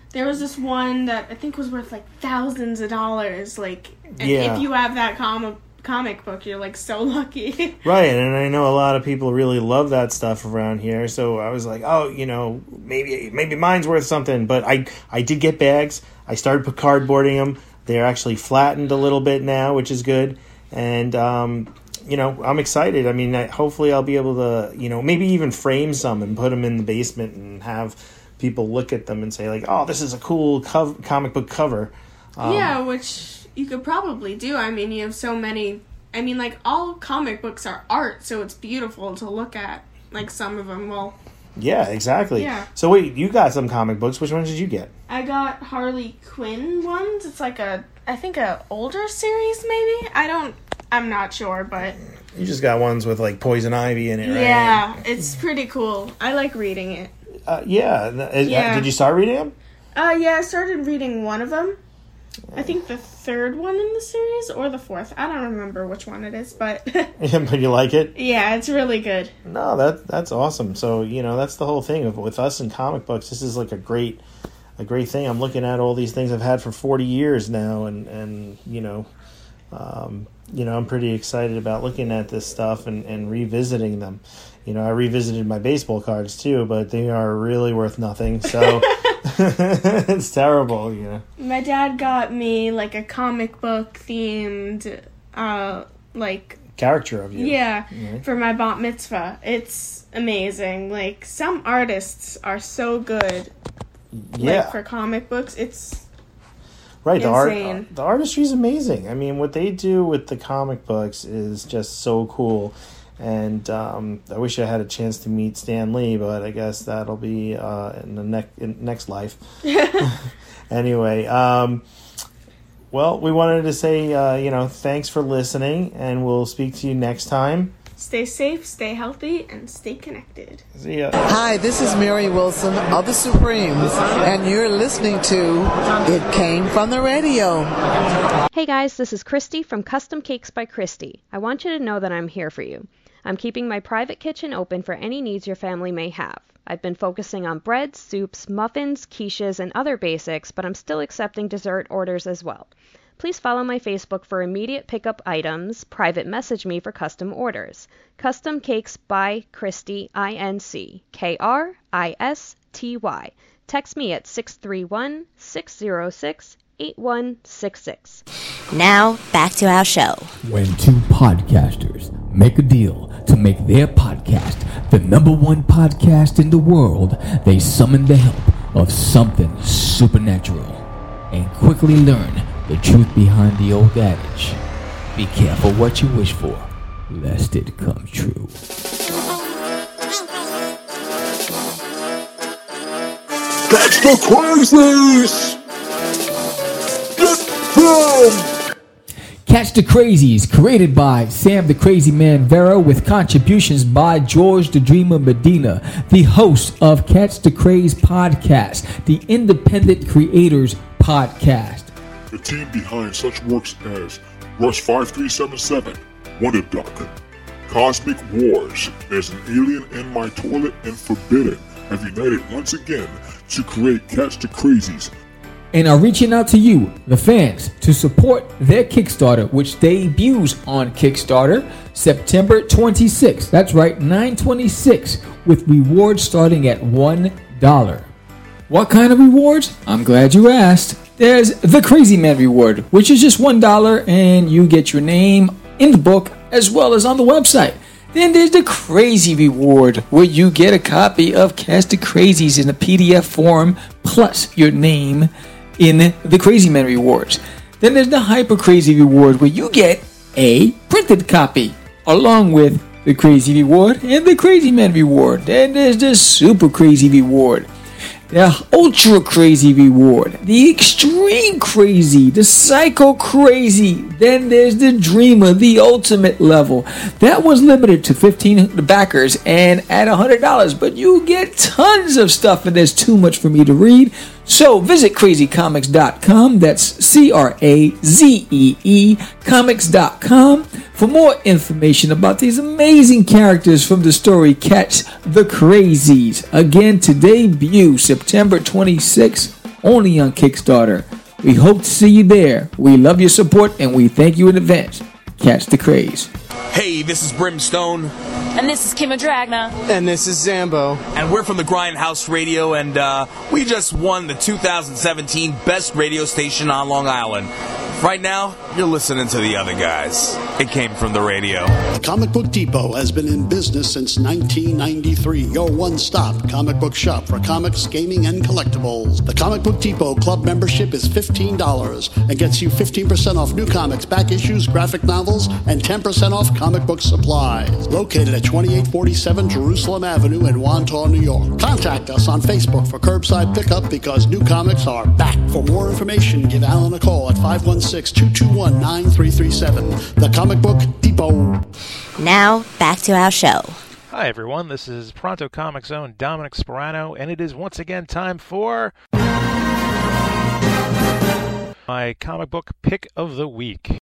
there was this one that I think was worth, like, thousands of dollars. Like, and yeah. if you have that comic comic book, you're, like, so lucky. Right, and I know a lot of people really love that stuff around here. So I was like, oh, you know, maybe maybe mine's worth something. But I, I did get bags. I started cardboarding them. They're actually flattened a little bit now, which is good. And, um... you know, I'm excited. I mean, I, hopefully I'll be able to, you know, maybe even frame some and put them in the basement and have people look at them and say, like, oh, this is a cool cov- comic book cover. Um, yeah, which you could probably do. I mean, you have so many. I mean, like, all comic books are art, so it's beautiful to look at. Like, some of them will. Yeah, exactly. Yeah. So, wait, you got some comic books. Which ones did you get? I got Harley Quinn ones. It's like a, I think, a older series, maybe? I don't... I'm not sure, but... You just got ones with, like, poison ivy in it, right? Yeah, it's pretty cool. I like reading it. Uh, yeah. yeah. Did you start reading them? Uh, yeah, I started reading one of them. I think the third one in the series, or the fourth. I don't remember which one it is, but... But you like it? Yeah, it's really good. No, that that's awesome. So, you know, that's the whole thing. With us in comic books, this is, like, a great a great thing. I'm looking at all these things I've had for forty years now, and, and you know... Um, you know, I'm pretty excited about looking at this stuff and, and revisiting them. You know, I revisited my baseball cards too, but they are really worth nothing. So it's terrible, you know. My dad got me like a comic book themed, uh, like character of you. Yeah, yeah. For my bat mitzvah. It's amazing. Like some artists are so good. Yeah. Like, for comic books, it's. Right, the art, the artistry is amazing. I mean, what they do with the comic books is just so cool. And um, I wish I had a chance to meet Stan Lee, but I guess that'll be uh, in the ne- in next life. Anyway, um, well, we wanted to say, uh, you know, thanks for listening, and we'll speak to you next time. Stay safe, stay healthy, and stay connected. See ya. Hi, this is Mary Wilson of the Supremes, and you're listening to It Came From the Radio. Hey guys, this is Christy from Custom Cakes by Christy. I want you to know that I'm here for you. I'm keeping my private kitchen open for any needs your family may have. I've been focusing on breads, soups, muffins, quiches, and other basics, but I'm still accepting dessert orders as well. Please follow my Facebook for immediate pickup items. Private message me for custom orders. Custom Cakes by Christy, I N C K R I S T Y. Text me at six three one, six oh six, eight one six six. Now, back to our show. When two podcasters make a deal to make their podcast the number one podcast in the world, they summon the help of something supernatural and quickly learn the truth behind the old adage. Be careful what you wish for, lest it come true. Catch the Crazies! Get them! Catch the Crazies, created by Sam the Crazy Man Vera, with contributions by George the Dreamer Medina, the host of Catch the Craze podcast, the Independent Creators podcast. The team behind such works as Rush five three seven seven, Wonder Duck, Cosmic Wars, There's an Alien in My Toilet, and Forbidden have united once again to create Catch the Crazies, and are reaching out to you, the fans, to support their Kickstarter, which debuts on Kickstarter September twenty-sixth. That's right, nine twenty-six, with rewards starting at one dollar. What kind of rewards? I'm glad you asked. There's the Crazy Man reward, which is just one dollar, and you get your name in the book as well as on the website. Then there's the Crazy Reward, where you get a copy of Catch the Crazies in a P D F form, plus your name in the Crazy Man Rewards. Then there's the Hyper Crazy Reward, where you get a printed copy, along with the Crazy Reward and the Crazy Man Reward. Then there's the Super Crazy Reward, the Ultra Crazy Reward, the Extreme Crazy, the Psycho Crazy. Then there's the Dreamer, the Ultimate level. That was limited to fifteen backers and at one hundred dollars, but you get tons of stuff and there's too much for me to read. So visit crazy comics dot com, that's C R A Z E E, comics dot com, for more information about these amazing characters from the story Catch the Crazies. Again, to debut September twenty-sixth, only on Kickstarter. We hope to see you there. We love your support and we thank you in advance. Catch the Craze. Hey, this is Brimstone. And this is Kima Dragna. And this is Zambo. And we're from the Grindhouse Radio, and uh, we just won the two thousand seventeen Best Radio Station on Long Island. Right now, you're listening to The Other Guys. It came from the radio. Comic Book Depot has been in business since nineteen ninety-three. Your one-stop comic book shop for comics, gaming, and collectibles. The Comic Book Depot Club membership is fifteen dollars and gets you fifteen percent off new comics, back issues, graphic novels, and ten percent off comic book supplies. Located at twenty-eight forty-seven Jerusalem Avenue in Wantaw, New York. Contact us on Facebook for curbside pickup, because new comics are back. For more information, give Alan a call at five one six, two two one, nine three three seven. The Comic Book Depot. Now, back to our show. Hi, everyone. This is Pronto Comics' own Dominic Sperano, and it is once again time for my comic book pick of the week.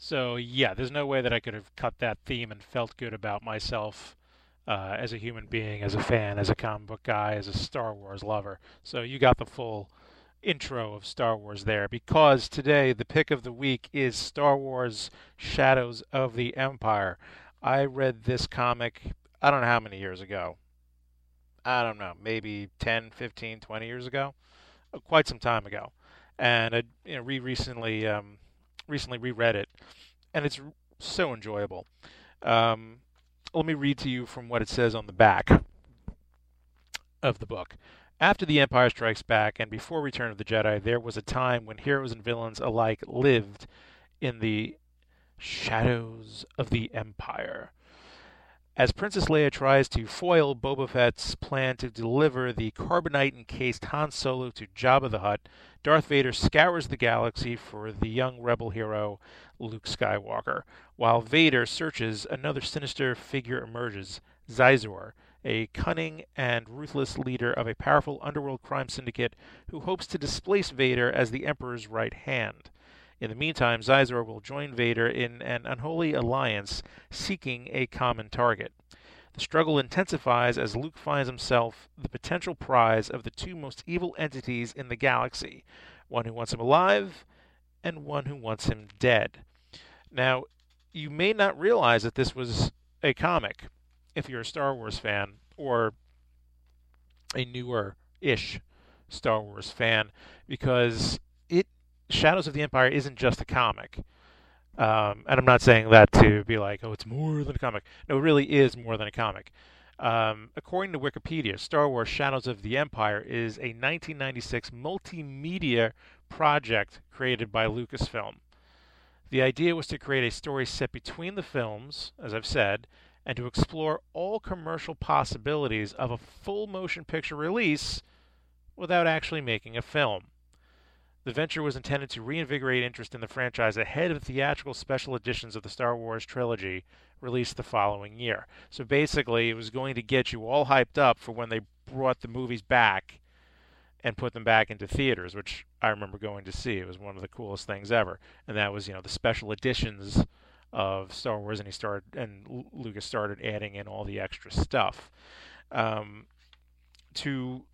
So, yeah, there's no way that I could have cut that theme and felt good about myself uh, as a human being, as a fan, as a comic book guy, as a Star Wars lover. So you got the full intro of Star Wars there, because today the pick of the week is Star Wars Shadows of the Empire. I read this comic, I don't know how many years ago. I don't know, maybe ten, fifteen, twenty years ago. Quite some time ago. And I you know, re recently um, recently reread it, and it's so enjoyable. Um, let me read to you from what it says on the back of the book. After the Empire Strikes Back and before Return of the Jedi, there was a time when heroes and villains alike lived in the shadows of the Empire. As Princess Leia tries to foil Boba Fett's plan to deliver the carbonite-encased Han Solo to Jabba the Hutt, Darth Vader scours the galaxy for the young rebel hero Luke Skywalker. While Vader searches, another sinister figure emerges, Zizor, a cunning and ruthless leader of a powerful underworld crime syndicate who hopes to displace Vader as the Emperor's right hand. In the meantime, Zizor will join Vader in an unholy alliance, seeking a common target. The struggle intensifies as Luke finds himself the potential prize of the two most evil entities in the galaxy, one who wants him alive and one who wants him dead. Now, you may not realize that this was a comic if you're a Star Wars fan, or a newer-ish Star Wars fan, because it Shadows of the Empire isn't just a comic. Um, and I'm not saying that to be like, oh, it's more than a comic. No, it really is more than a comic. Um, according to Wikipedia, Star Wars Shadows of the Empire is a nineteen ninety-six multimedia project created by Lucasfilm. The idea was to create a story set between the films, as I've said, and to explore all commercial possibilities of a full motion picture release without actually making a film. The venture was intended to reinvigorate interest in the franchise ahead of theatrical special editions of the Star Wars trilogy released the following year. So basically, it was going to get you all hyped up for when they brought the movies back and put them back into theaters, which I remember going to see. It was one of the coolest things ever. And that was, you know, the special editions of Star Wars, and he started, and Lucas started adding in all the extra stuff. Um, to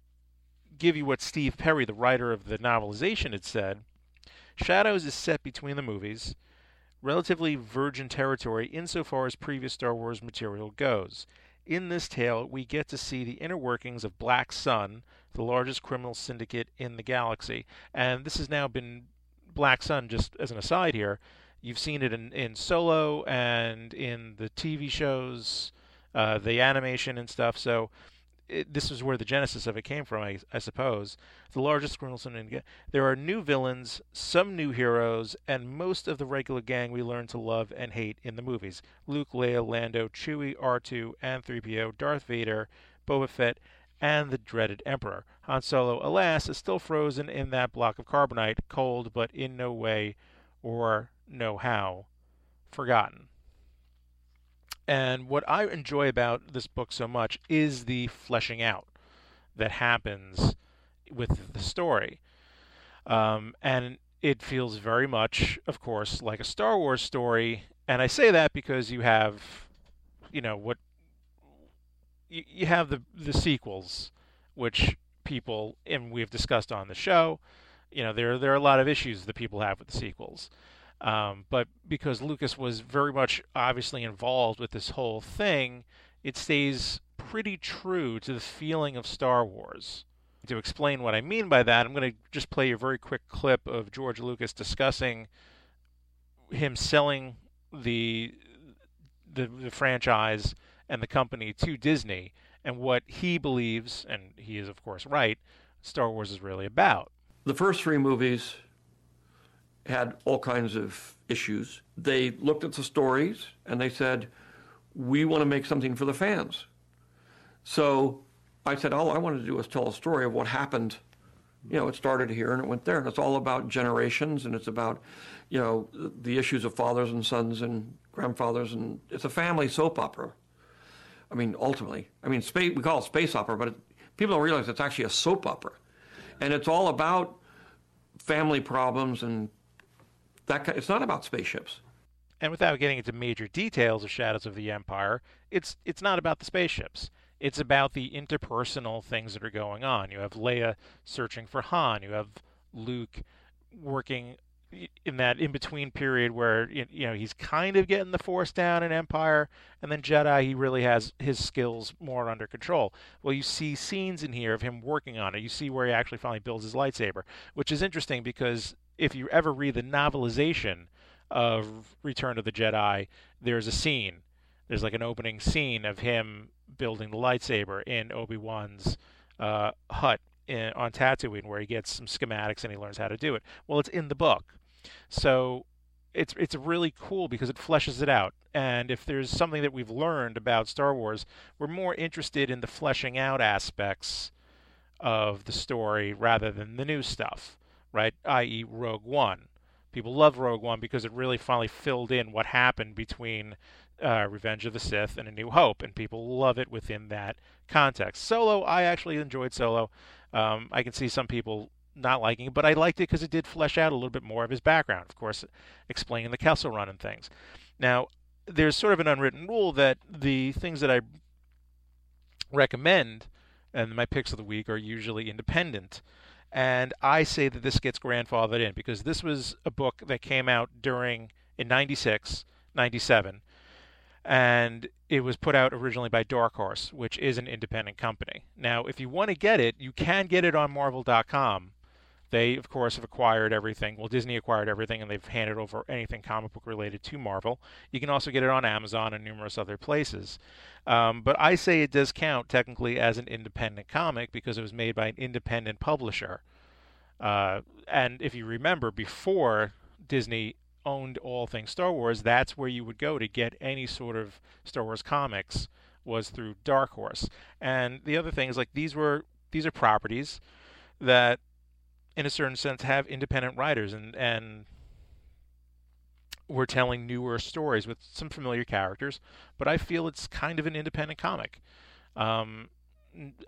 give you what Steve Perry, the writer of the novelization, had said, Shadows is set between the movies, relatively virgin territory insofar as previous Star Wars material goes. In this tale, we get to see the inner workings of Black Sun, the largest criminal syndicate in the galaxy. And this has now been Black Sun, just as an aside here, you've seen it in, in Solo and in the T V shows, uh, the animation and stuff. So it, this is where the genesis of it came from, I, I suppose. The largest criminal syndicate. There are new villains, some new heroes, and most of the regular gang we learn to love and hate in the movies. Luke, Leia, Lando, Chewie, R two, and three P O, Darth Vader, Boba Fett, and the dreaded Emperor. Han Solo, alas, is still frozen in that block of carbonite, cold, but in no way or know how forgotten. And what I enjoy about this book so much is the fleshing out that happens with the story. Um, and it feels very much, of course, like a Star Wars story. And I say that because you have, you know, what you, you have the, the sequels, which people, and we've discussed on the show, you know, there, there are a lot of issues that people have with the sequels. Um, but because Lucas was very much obviously involved with this whole thing, it stays pretty true to the feeling of Star Wars. To explain what I mean by that, I'm going to just play a very quick clip of George Lucas discussing him selling the, the the franchise and the company to Disney and what he believes, and he is of course right, Star Wars is really about. The first three movies had all kinds of issues. They looked at the stories and they said, we want to make something for the fans. So I said, all I wanted to do was tell a story of what happened. You know, it started here and it went there. And it's all about generations, and it's about, you know, the issues of fathers and sons and grandfathers. And it's a family soap opera. I mean, ultimately, I mean, space, we call it space opera, but it, people don't realize it's actually a soap opera. And it's all about family problems and that kind, it's not about spaceships. And without getting into major details of Shadows of the Empire, it's it's not about the spaceships. It's about the interpersonal things that are going on. You have Leia searching for Han. You have Luke working in that in-between period where, you know, he's kind of getting the Force down in Empire, and then Jedi, he really has his skills more under control. Well, you see scenes in here of him working on it. You see where he actually finally builds his lightsaber, which is interesting because if you ever read the novelization of Return of the Jedi, there's a scene. There's like an opening scene of him building the lightsaber in Obi-Wan's uh, hut in, on Tatooine, where he gets some schematics and he learns how to do it. Well, it's in the book. So it's it's really cool because it fleshes it out. And if there's something that we've learned about Star Wars, we're more interested in the fleshing out aspects of the story rather than the new stuff, right? that is. Rogue One. People love Rogue One because it really finally filled in what happened between uh, Revenge of the Sith and A New Hope, and people love it within that context. Solo, I actually enjoyed Solo. Um, I can see some people not liking it, but I liked it because it did flesh out a little bit more of his background, of course, explaining the Kessel Run and things. Now, there's sort of an unwritten rule that the things that I recommend and my picks of the week are usually independent, and I say that this gets grandfathered in because this was a book that came out during in ninety-six, ninety-seven, and it was put out originally by Dark Horse, which is an independent company. Now, if you want to get it, you can get it on Marvel dot com. They, of course, have acquired everything. Well, Disney acquired everything, and they've handed over anything comic book related to Marvel. You can also get it on Amazon and numerous other places. Um, but I say it does count technically as an independent comic because it was made by an independent publisher. Uh, and if you remember, before Disney owned all things Star Wars, that's where you would go to get any sort of Star Wars comics, was through Dark Horse. And the other thing is, like, these were these are properties that in a certain sense have independent writers, and and we're telling newer stories with some familiar characters, but I feel it's kind of an independent comic, um,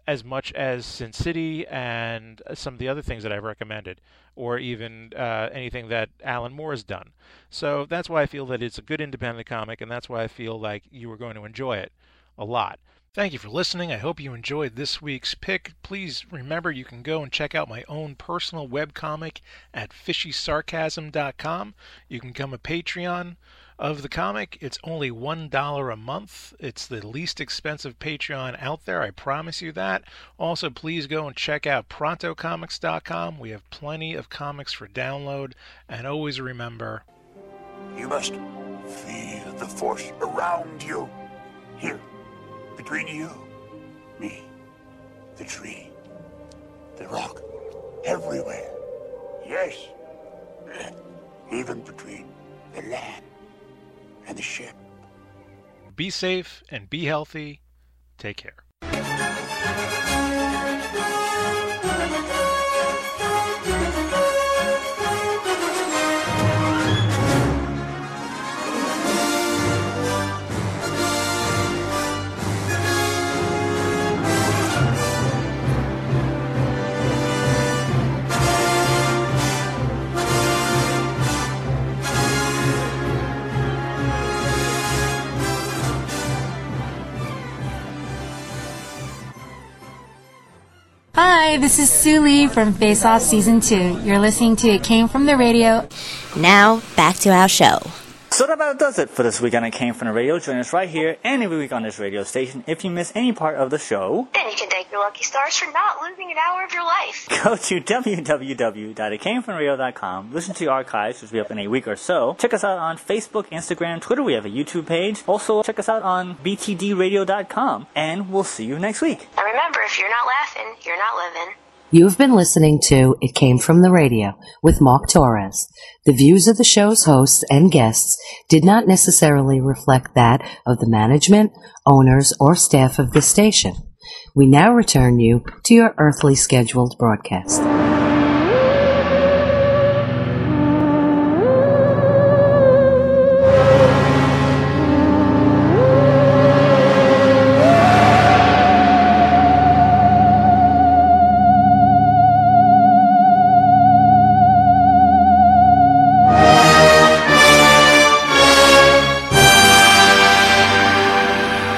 as much as Sin City and some of the other things that I've recommended, or even uh, anything that Alan Moore has done. So that's why I feel that it's a good independent comic, and that's why I feel like you are going to enjoy it a lot. Thank you for listening. I hope you enjoyed this week's pick. Please remember you can go and check out my own personal webcomic at fishy sarcasm dot com. You can become a Patreon of the comic. It's only one dollar a month. It's the least expensive Patreon out there. I promise you that. Also, please go and check out pronto comics dot com. We have plenty of comics for download. And always remember, you must feel the force around you. Here. Between you, me, the tree, the rock, everywhere. Yes, even between the land and the ship. Be safe and be healthy. Take care. Hi, this is Sue Lee from Face Off Season two. You're listening to It Came From The Radio. Now, back to our show. So that about does it for this week on It Came From The Radio. Join us right here and every week on this radio station if you miss any part of the show. Then you can thank your lucky stars for not losing an hour of your life. Go to w w w dot it came from radio dot com. Listen to the archives, which will be up in a week or so. Check us out on Facebook, Instagram, Twitter. We have a YouTube page. Also, check us out on b t d radio dot com. And we'll see you next week. And remember, if you're not laughing, you're not living. You've been listening to It Came From The Radio with Mark Torres. The views of the show's hosts and guests did not necessarily reflect that of the management, owners, or staff of this station. We now return you to your earthly scheduled broadcast.